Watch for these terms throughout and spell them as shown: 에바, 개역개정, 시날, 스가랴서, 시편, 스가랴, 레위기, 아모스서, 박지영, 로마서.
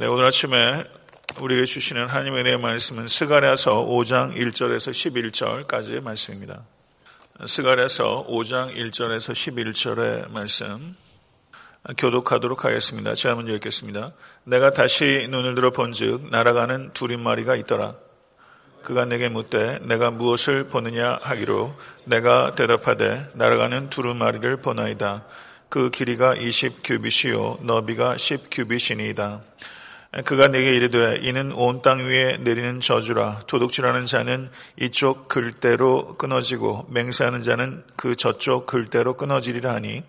네, 오늘 아침에 우리에게 주시는 하나님의 은혜의 말씀은 스가랴서 5장 1절에서 11절까지의 말씀입니다. 스가랴서 5장 1절에서 11절의 말씀 교독하도록 하겠습니다. 제가 먼저 읽겠습니다. 내가 다시 눈을 들어 본즉 날아가는 두림마리가 있더라. 그가 내게 묻되 내가 무엇을 보느냐 하기로 내가 대답하되 날아가는 두루마리를 보나이다. 그 길이가 20규빗이요 너비가 10규빗이니이다. 그가 내게 이르되 이는 온 땅 위에 내리는 저주라. 도둑질하는 자는 이쪽 글대로 끊어지고 맹세하는 자는 그 저쪽 글대로 끊어지리라 하니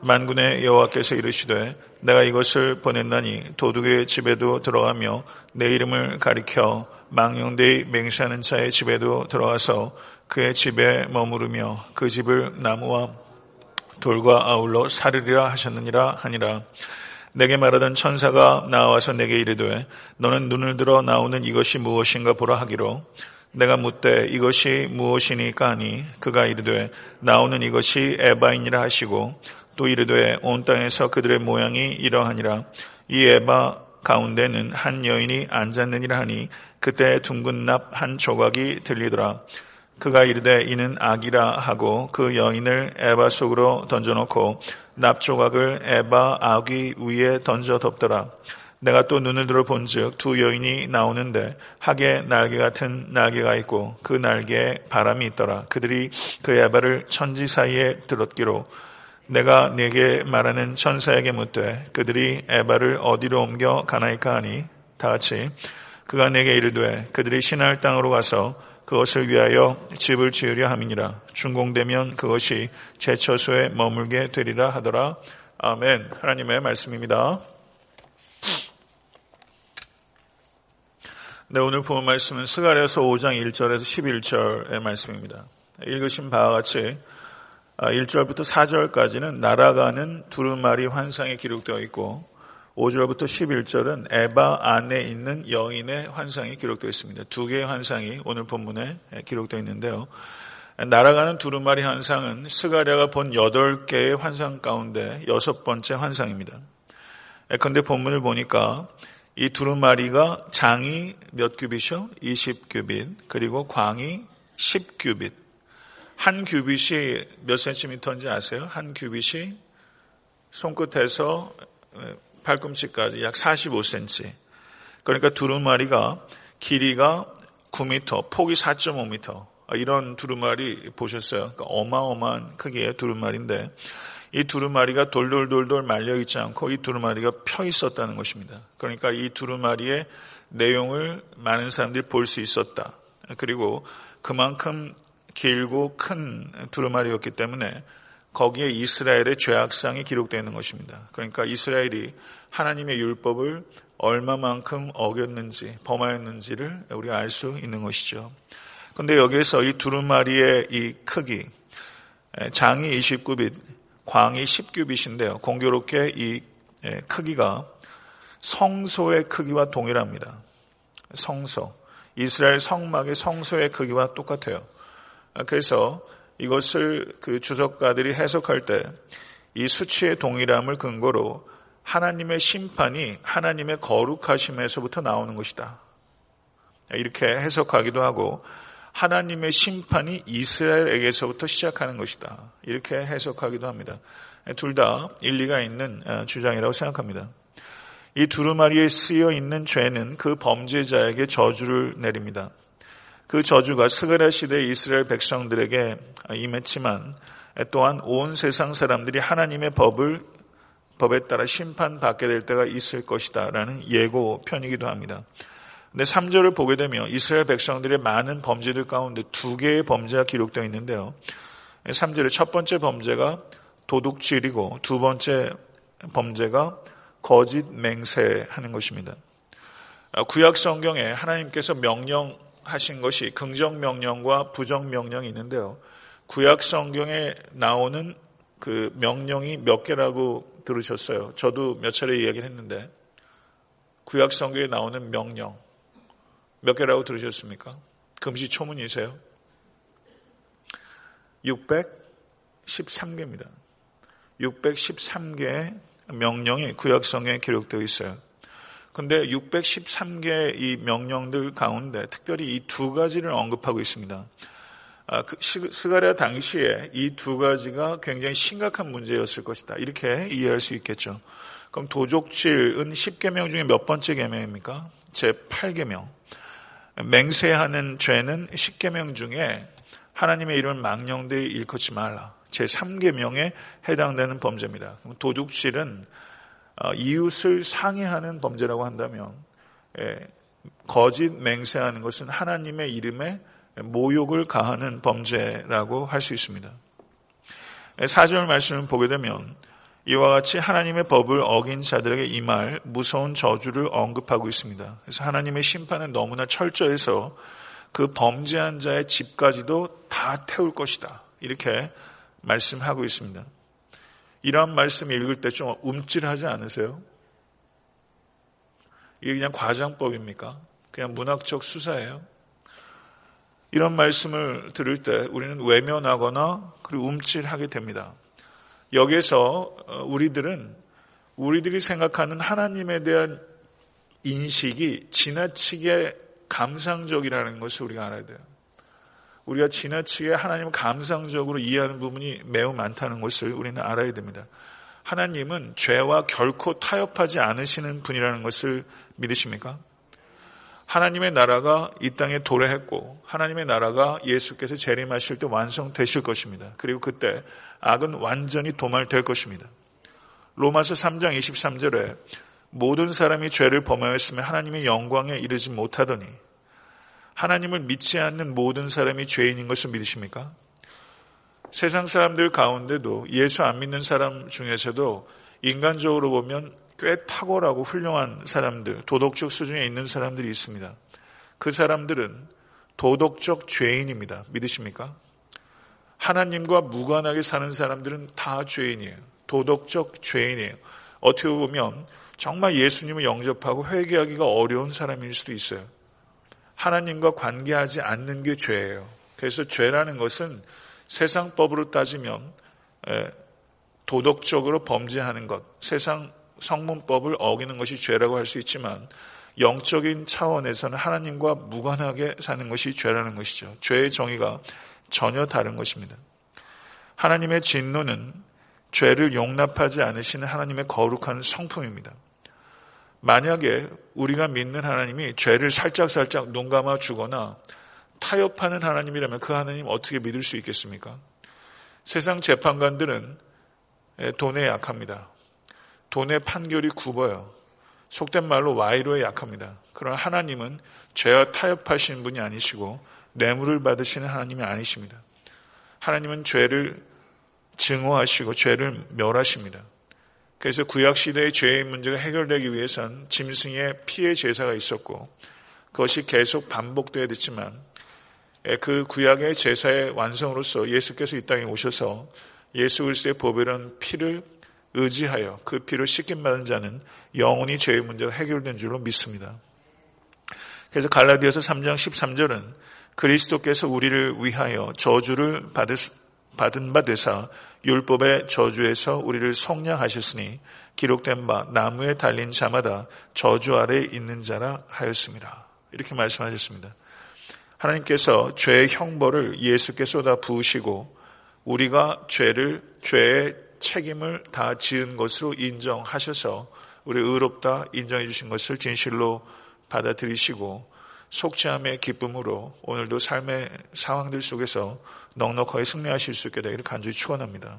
만군의 여호와께서 이르시되 내가 이것을 보냈나니 도둑의 집에도 들어가며 내 이름을 가리켜 망령되이 맹세하는 자의 집에도 들어가서 그의 집에 머무르며 그 집을 나무와 돌과 아울러 사르리라 하셨느니라 하니라. 내게 말하던 천사가 나와서 내게 이르되 너는 눈을 들어 나오는 이것이 무엇인가 보라 하기로 내가 묻되 이것이 무엇이니까 하니 그가 이르되 나오는 이것이 에바이니라 하시고 또 이르되 온 땅에서 그들의 모양이 이러하니라. 이 에바 가운데는 한 여인이 앉았느니라 하니 그때 둥근 납 한 조각이 들리더라. 그가 이르되 이는 악이라 하고 그 여인을 에바 속으로 던져놓고 납 조각을 에바 아귀 위에 던져 덮더라. 내가 또 눈을 들어 본즉 두 여인이 나오는데 학에 날개 같은 날개가 있고 그 날개에 바람이 있더라. 그들이 그 에바를 천지 사이에 들었기로 내가 네게 말하는 천사에게 묻되 그들이 에바를 어디로 옮겨 가나이까 하니 다같이 그가 네게 이르되 그들이 시날 땅으로 가서 그것을 위하여 집을 지으려 함이니라. 준공되면 그것이 제처소에 머물게 되리라 하더라. 아멘. 하나님의 말씀입니다. 네, 오늘 본 말씀은 스가랴서 5장 1절에서 11절의 말씀입니다. 읽으신 바와 같이 1절부터 4절까지는 날아가는 두루마리 환상이 기록되어 있고 5절부터 11절은 에바 안에 있는 여인의 환상이 기록되어 있습니다. 두 개의 환상이 오늘 본문에 기록되어 있는데요. 날아가는 두루마리 환상은 스가랴가 본 8개의 환상 가운데 6번째 환상입니다. 그런데 본문을 보니까 이 두루마리가 장이 몇 규빗이요? 20규빗, 그리고 광이 10규빗. 한 규빗이 몇 센티미터인지 아세요? 한 규빗이 손끝에서 팔꿈치까지 약 45cm. 그러니까 두루마리가 길이가 9m, 폭이 4.5m. 이런 두루마리 보셨어요? 그러니까 어마어마한 크기의 두루마리인데 이 두루마리가 돌돌돌돌 말려있지 않고 이 두루마리가 펴 있었다는 것입니다. 그러니까 이 두루마리의 내용을 많은 사람들이 볼 수 있었다. 그리고 그만큼 길고 큰 두루마리였기 때문에 거기에 이스라엘의 죄악상이 기록되어 있는 것입니다. 그러니까 이스라엘이 하나님의 율법을 얼마만큼 어겼는지 범하였는지를 우리가 알 수 있는 것이죠. 그런데 여기에서 이 두루마리의 이 크기, 장이 20규빗, 광이 10규빗인데요. 공교롭게 이 크기가 성소의 크기와 동일합니다. 성소, 이스라엘 성막의 성소의 크기와 똑같아요. 그래서 이것을 그 주석가들이 해석할 때 이 수치의 동일함을 근거로 하나님의 심판이 하나님의 거룩하심에서부터 나오는 것이다. 이렇게 해석하기도 하고 하나님의 심판이 이스라엘에게서부터 시작하는 것이다. 이렇게 해석하기도 합니다. 둘 다 일리가 있는 주장이라고 생각합니다. 이 두루마리에 쓰여 있는 죄는 그 범죄자에게 저주를 내립니다. 그 저주가 스가랴 시대의 이스라엘 백성들에게 임했지만 또한 온 세상 사람들이 하나님의 법에 따라 심판받게 될 때가 있을 것이다 라는 예고편이기도 합니다. 근데 3절을 보게 되면 이스라엘 백성들의 많은 범죄들 가운데 두 개의 범죄가 기록되어 있는데요. 3절의 첫 번째 범죄가 도둑질이고 두 번째 범죄가 거짓 맹세하는 것입니다. 구약 성경에 하나님께서 명령하신 것이 긍정명령과 부정명령이 있는데요. 구약 성경에 나오는 그 명령이 몇 개라고 들으셨어요? 저도 몇 차례 이야기를 했는데 구약 성경에 나오는 명령 몇 개라고 들으셨습니까? 금시초문이세요? 613개입니다. 613개의 명령이 구약 성경에 기록되어 있어요. 근데 613개 이 명령들 가운데 특별히 이 두 가지를 언급하고 있습니다. 스가랴 당시에 이 두 가지가 굉장히 심각한 문제였을 것이다. 이렇게 이해할 수 있겠죠. 그럼 도적질은 10계명 중에 몇 번째 계명입니까? 제8계명. 맹세하는 죄는 10계명 중에 하나님의 이름을 망령되이 일컫지 말라. 제3계명에 해당되는 범죄입니다. 그럼 도둑질은 이웃을 상해하는 범죄라고 한다면 거짓 맹세하는 것은 하나님의 이름에 모욕을 가하는 범죄라고 할 수 있습니다. 4절 말씀을 보게 되면 이와 같이 하나님의 법을 어긴 자들에게 임할 무서운 저주를 언급하고 있습니다. 그래서 하나님의 심판은 너무나 철저해서 그 범죄한 자의 집까지도 다 태울 것이다. 이렇게 말씀하고 있습니다. 이런 말씀 읽을 때 좀 움찔하지 않으세요? 이게 그냥 과장법입니까? 그냥 문학적 수사예요? 이런 말씀을 들을 때 우리는 외면하거나 그리고 움찔하게 됩니다. 여기에서 우리들이 생각하는 하나님에 대한 인식이 지나치게 감상적이라는 것을 우리가 알아야 돼요. 우리가 지나치게 하나님을 감상적으로 이해하는 부분이 매우 많다는 것을 우리는 알아야 됩니다. 하나님은 죄와 결코 타협하지 않으시는 분이라는 것을 믿으십니까? 하나님의 나라가 이 땅에 도래했고 하나님의 나라가 예수께서 재림하실 때 완성되실 것입니다. 그리고 그때 악은 완전히 도말될 것입니다. 로마서 3장 23절에 모든 사람이 죄를 범하였으며 하나님의 영광에 이르지 못하더니 하나님을 믿지 않는 모든 사람이 죄인인 것을 믿으십니까? 세상 사람들 가운데도 예수 안 믿는 사람 중에서도 인간적으로 보면 꽤 탁월하고 훌륭한 사람들, 도덕적 수준에 있는 사람들이 있습니다. 그 사람들은 도덕적 죄인입니다. 믿으십니까? 하나님과 무관하게 사는 사람들은 다 죄인이에요. 도덕적 죄인이에요. 어떻게 보면 정말 예수님을 영접하고 회개하기가 어려운 사람일 수도 있어요. 하나님과 관계하지 않는 게 죄예요. 그래서 죄라는 것은 세상법으로 따지면 도덕적으로 범죄하는 것, 세상 성문법을 어기는 것이 죄라고 할 수 있지만 영적인 차원에서는 하나님과 무관하게 사는 것이 죄라는 것이죠. 죄의 정의가 전혀 다른 것입니다. 하나님의 진노는 죄를 용납하지 않으시는 하나님의 거룩한 성품입니다. 만약에 우리가 믿는 하나님이 죄를 살짝살짝 눈 감아 주거나 타협하는 하나님이라면 그 하나님 어떻게 믿을 수 있겠습니까? 세상 재판관들은 돈에 약합니다. 돈의 판결이 굽어요. 속된 말로 와이로에 약합니다. 그러나 하나님은 죄와 타협하시는 분이 아니시고 뇌물을 받으시는 하나님이 아니십니다. 하나님은 죄를 증오하시고 죄를 멸하십니다. 그래서 구약시대의 죄의 문제가 해결되기 위해선 짐승의 피의 제사가 있었고 그것이 계속 반복되어야 됐지만 그 구약의 제사의 완성으로서 예수께서 이 땅에 오셔서 예수 그리스도의 보배로운 피를 의지하여 그 피로 씻김받은 자는 영원히 죄의 문제가 해결된 줄로 믿습니다. 그래서 갈라디아서 3장 13절은 그리스도께서 우리를 위하여 저주를 받은 바 되사 율법의 저주에서 우리를 속량하셨으니 기록된 바 나무에 달린 자마다 저주 아래에 있는 자라 하였습니다. 이렇게 말씀하셨습니다. 하나님께서 죄의 형벌을 예수께 쏟아 부으시고 우리가 죄의 책임을 다 지은 것으로 인정하셔서 우리 의롭다 인정해 주신 것을 진실로 받아들이시고 속죄함의 기쁨으로 오늘도 삶의 상황들 속에서 넉넉하게 승리하실 수 있게 되기를 간절히 축원합니다.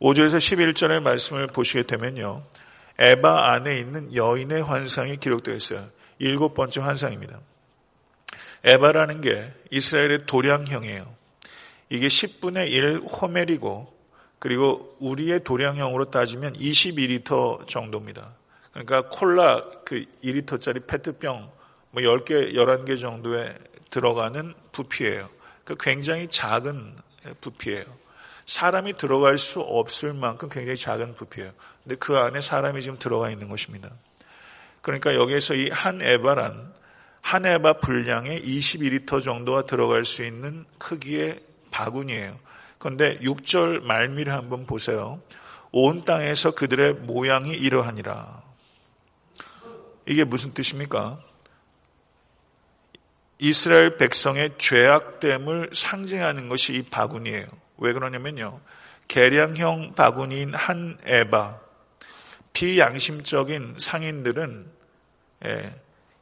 5절에서 11절의 말씀을 보시게 되면요. 에바 안에 있는 여인의 환상이 기록되어 있어요. 7번째 환상입니다. 에바라는 게 이스라엘의 도량형이에요. 이게 10분의 1 호멜이고 그리고 우리의 도량형으로 따지면 22리터 정도입니다. 그러니까 콜라 그 2리터짜리 페트병 뭐 10개, 11개 정도에 들어가는 부피예요. 그러니까 굉장히 작은 부피예요. 사람이 들어갈 수 없을 만큼 굉장히 작은 부피예요. 근데 그 안에 사람이 지금 들어가 있는 것입니다. 그러니까 여기에서 이 한 에바란 한 에바 분량의 22리터 정도가 들어갈 수 있는 크기의 바구니예요. 그런데 6절 말미를 한번 보세요. 온 땅에서 그들의 모양이 이러하니라. 이게 무슨 뜻입니까? 이스라엘 백성의 죄악됨을 상징하는 것이 이 바구니예요. 왜 그러냐면요, 계량형 바구니인 한 에바, 비양심적인 상인들은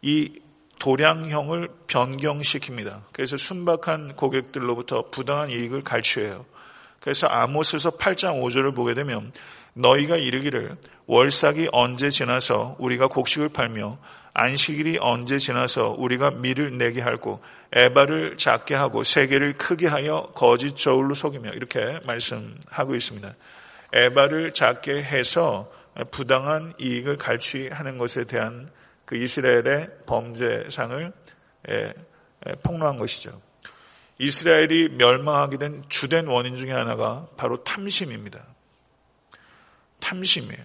이 도량형을 변경시킵니다. 그래서 순박한 고객들로부터 부당한 이익을 갈취해요. 그래서 아모스서 8장 5절을 보게 되면, 너희가 이르기를 월삭이 언제 지나서 우리가 곡식을 팔며 안식일이 언제 지나서 우리가 밀을 내게 하고 에바를 작게 하고 세계를 크게 하여 거짓 저울로 속이며, 이렇게 말씀하고 있습니다. 에바를 작게 해서 부당한 이익을 갈취하는 것에 대한 그 이스라엘의 범죄상을 폭로한 것이죠. 이스라엘이 멸망하게 된 주된 원인 중에 하나가 바로 탐심입니다. 탐심이에요.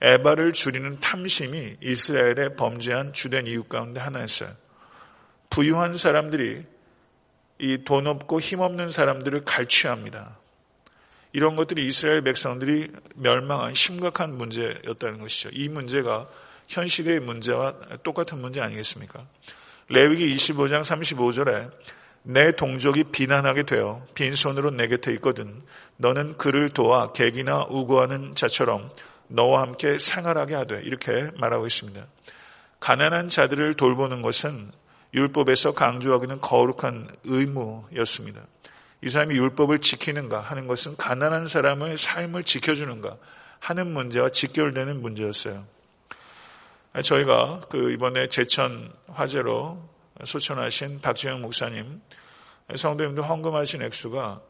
에바를 줄이는 탐심이 이스라엘의 범죄한 주된 이유 가운데 하나였어요. 부유한 사람들이 이 돈 없고 힘없는 사람들을 갈취합니다. 이런 것들이 이스라엘 백성들이 멸망한 심각한 문제였다는 것이죠. 이 문제가 현 시대의 문제와 똑같은 문제 아니겠습니까? 레위기 25장 35절에 내 동족이 비난하게 되어 빈손으로 내 곁에 있거든 너는 그를 도와 객이나 우고하는 자처럼 너와 함께 생활하게 하되, 이렇게 말하고 있습니다. 가난한 자들을 돌보는 것은 율법에서 강조하고 있는 거룩한 의무였습니다. 이 사람이 율법을 지키는가 하는 것은 가난한 사람의 삶을 지켜주는가 하는 문제와 직결되는 문제였어요. 저희가 이번에 제천 화재로 소천하신 박지영 목사님, 성도님들 헌금하신 액수가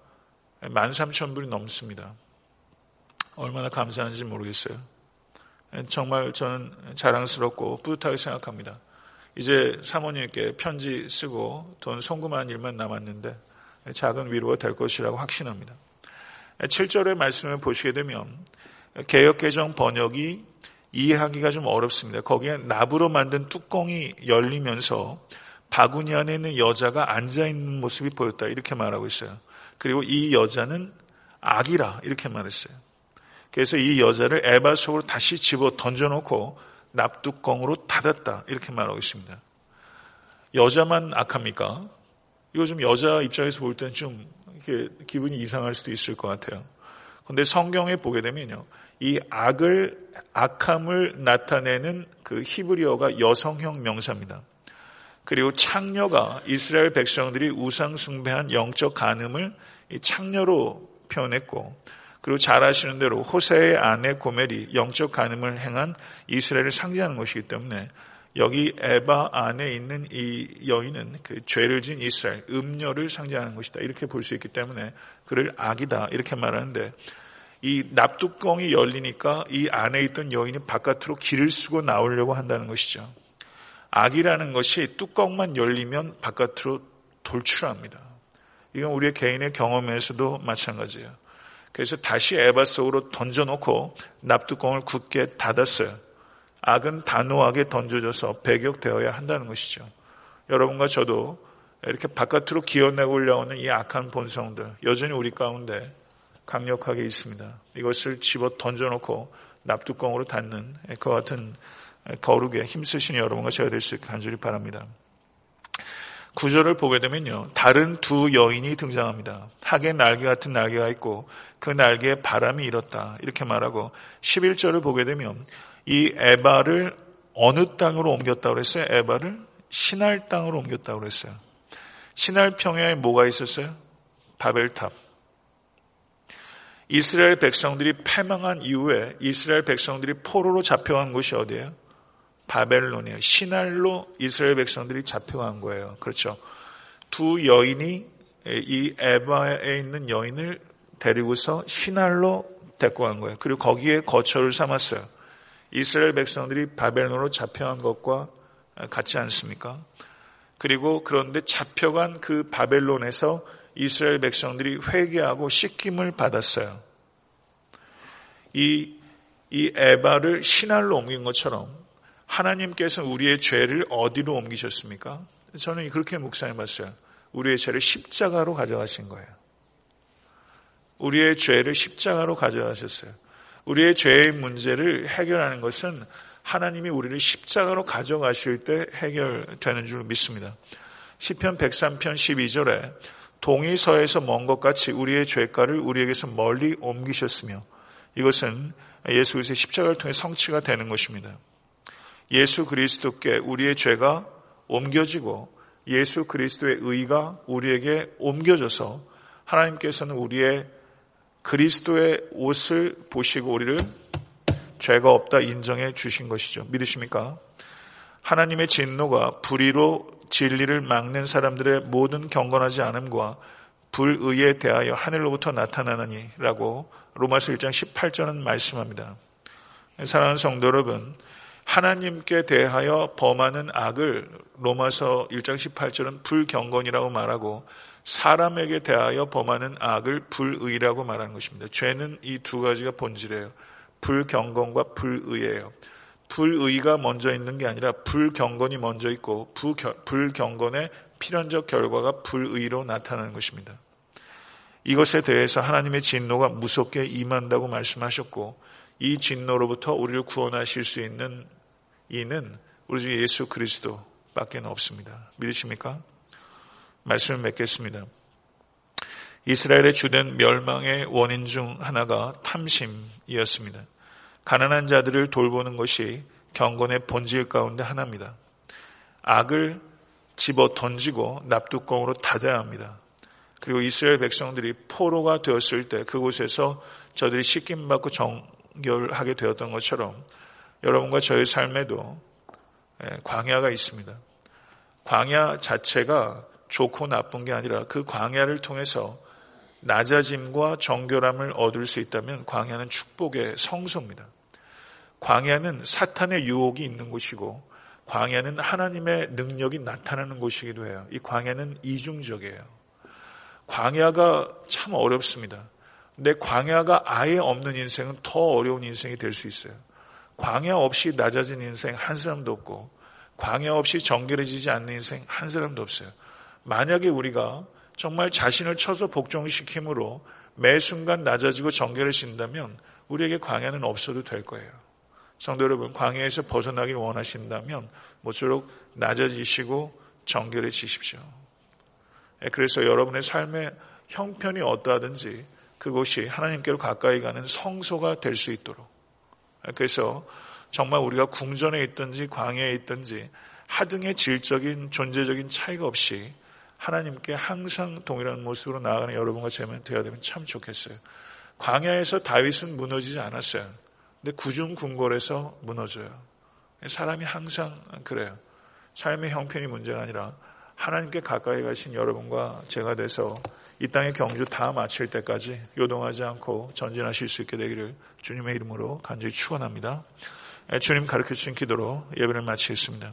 13,000불이 넘습니다. 얼마나 감사한지 모르겠어요. 정말 저는 자랑스럽고 뿌듯하게 생각합니다. 이제 사모님께 편지 쓰고 돈 송금하는 일만 남았는데 작은 위로가 될 것이라고 확신합니다. 7절의 말씀을 보시게 되면 개역개정 번역이 이해하기가 좀 어렵습니다. 거기에 나부로 만든 뚜껑이 열리면서 바구니 안에 있는 여자가 앉아있는 모습이 보였다, 이렇게 말하고 있어요. 그리고 이 여자는 아기라, 이렇게 말했어요. 그래서 이 여자를 에바 속으로 다시 집어 던져놓고 납뚜껑으로 닫았다, 이렇게 말하고 있습니다. 여자만 악합니까? 이거 좀 여자 입장에서 볼 때는 좀 이렇게 기분이 이상할 수도 있을 것 같아요. 근데 성경에 보게 되면요, 이 악함을 나타내는 그 히브리어가 여성형 명사입니다. 그리고 창녀가 이스라엘 백성들이 우상 숭배한 영적 간음을 이 창녀로 표현했고, 그리고 잘 아시는 대로 호세의 아내 고멜이 영적 간음을 행한 이스라엘을 상징하는 것이기 때문에 여기 에바 안에 있는 이 여인은 그 죄를 진 이스라엘, 음녀를 상징하는 것이다, 이렇게 볼 수 있기 때문에 그를 악이다, 이렇게 말하는데, 이 납뚜껑이 열리니까 이 안에 있던 여인이 바깥으로 길을 쓰고 나오려고 한다는 것이죠. 악이라는 것이 뚜껑만 열리면 바깥으로 돌출합니다. 이건 우리의 개인의 경험에서도 마찬가지예요. 그래서 다시 에바 속으로 던져놓고 납뚜껑을 굳게 닫았어요. 악은 단호하게 던져져서 배격되어야 한다는 것이죠. 여러분과 저도 이렇게 바깥으로 기어내고 올라오는 이 악한 본성들 여전히 우리 가운데 강력하게 있습니다. 이것을 집어 던져놓고 납뚜껑으로 닫는 그와 같은 거룩에 힘쓰시는 여러분과 제가 될 수 있게 간절히 바랍니다. 9절을 보게 되면요, 다른 두 여인이 등장합니다. 하계 날개 같은 날개가 있고 그 날개에 바람이 일었다, 이렇게 말하고, 11절을 보게 되면 이 에바를 어느 땅으로 옮겼다고 그랬어요? 에바를 시날 땅으로 옮겼다고 그랬어요. 시날 평야에 뭐가 있었어요? 바벨탑. 이스라엘 백성들이 패망한 이후에 이스라엘 백성들이 포로로 잡혀간 곳이 어디예요? 바벨론이에요. 시날로 이스라엘 백성들이 잡혀간 거예요. 그렇죠. 두 여인이 이 에바에 있는 여인을 데리고서 시날로 데리고 간 거예요. 그리고 거기에 거처를 삼았어요. 이스라엘 백성들이 바벨론으로 잡혀간 것과 같지 않습니까? 그리고 그런데 잡혀간 그 바벨론에서 이스라엘 백성들이 회개하고 씻김을 받았어요. 이 에바를 시날로 옮긴 것처럼 하나님께서 우리의 죄를 어디로 옮기셨습니까? 저는 그렇게 묵상해봤어요. 우리의 죄를 십자가로 가져가신 거예요. 우리의 죄를 십자가로 가져가셨어요. 우리의 죄의 문제를 해결하는 것은 하나님이 우리를 십자가로 가져가실 때 해결되는 줄 믿습니다. 시편 103편 12절에 동이 서에서 먼 것 같이 우리의 죄가를 우리에게서 멀리 옮기셨으며, 이것은 예수 그리스도의 십자가를 통해 성취가 되는 것입니다. 예수 그리스도께 우리의 죄가 옮겨지고 예수 그리스도의 의가 우리에게 옮겨져서 하나님께서는 우리의 그리스도의 옷을 보시고 우리를 죄가 없다 인정해 주신 것이죠. 믿으십니까? 하나님의 진노가 불의로 진리를 막는 사람들의 모든 경건하지 않음과 불의에 대하여 하늘로부터 나타나느니라고 로마서 1장 18절은 말씀합니다. 사랑하는 성도 여러분, 하나님께 대하여 범하는 악을 로마서 1장 18절은 불경건이라고 말하고, 사람에게 대하여 범하는 악을 불의라고 말하는 것입니다. 죄는 이 두 가지가 본질이에요. 불경건과 불의예요. 불의가 먼저 있는 게 아니라 불경건이 먼저 있고, 불경건의 필연적 결과가 불의로 나타나는 것입니다. 이것에 대해서 하나님의 진노가 무섭게 임한다고 말씀하셨고, 이 진노로부터 우리를 구원하실 수 있는 이는 우리 주 예수 그리스도밖에 없습니다. 믿으십니까? 말씀을 맺겠습니다. 이스라엘의 주된 멸망의 원인 중 하나가 탐심이었습니다. 가난한 자들을 돌보는 것이 경건의 본질 가운데 하나입니다. 악을 집어 던지고 납뚜껑으로 닫아야 합니다. 그리고 이스라엘 백성들이 포로가 되었을 때 그곳에서 저들이 씻김받고 정결하게 되었던 것처럼 여러분과 저의 삶에도 광야가 있습니다. 광야 자체가 좋고 나쁜 게 아니라 그 광야를 통해서 낮아짐과 정결함을 얻을 수 있다면 광야는 축복의 성소입니다. 광야는 사탄의 유혹이 있는 곳이고, 광야는 하나님의 능력이 나타나는 곳이기도 해요. 이 광야는 이중적이에요. 광야가 참 어렵습니다. 근데 광야가 아예 없는 인생은 더 어려운 인생이 될 수 있어요. 광야 없이 낮아진 인생 한 사람도 없고, 광야 없이 정결해지지 않는 인생 한 사람도 없어요. 만약에 우리가 정말 자신을 쳐서 복종시킴으로 매 순간 낮아지고 정결해진다면 우리에게 광야는 없어도 될 거예요. 성도 여러분, 광야에서 벗어나길 원하신다면 모쪼록 낮아지시고 정결해지십시오. 그래서 여러분의 삶의 형편이 어떠하든지 그곳이 하나님께로 가까이 가는 성소가 될 수 있도록, 그래서 정말 우리가 궁전에 있든지 광야에 있든지 하등의 질적인 존재적인 차이가 없이 하나님께 항상 동일한 모습으로 나아가는 여러분과 제가 되어야 되면 참 좋겠어요. 광야에서 다윗은 무너지지 않았어요. 근데 구중궁궐에서 무너져요. 사람이 항상 그래요. 삶의 형편이 문제가 아니라 하나님께 가까이 가신 여러분과 제가 돼서 이 땅의 경주 다 마칠 때까지 요동하지 않고 전진하실 수 있게 되기를 주님의 이름으로 간절히 축원합니다. 주님 가르쳐주신 기도로 예배를 마치겠습니다.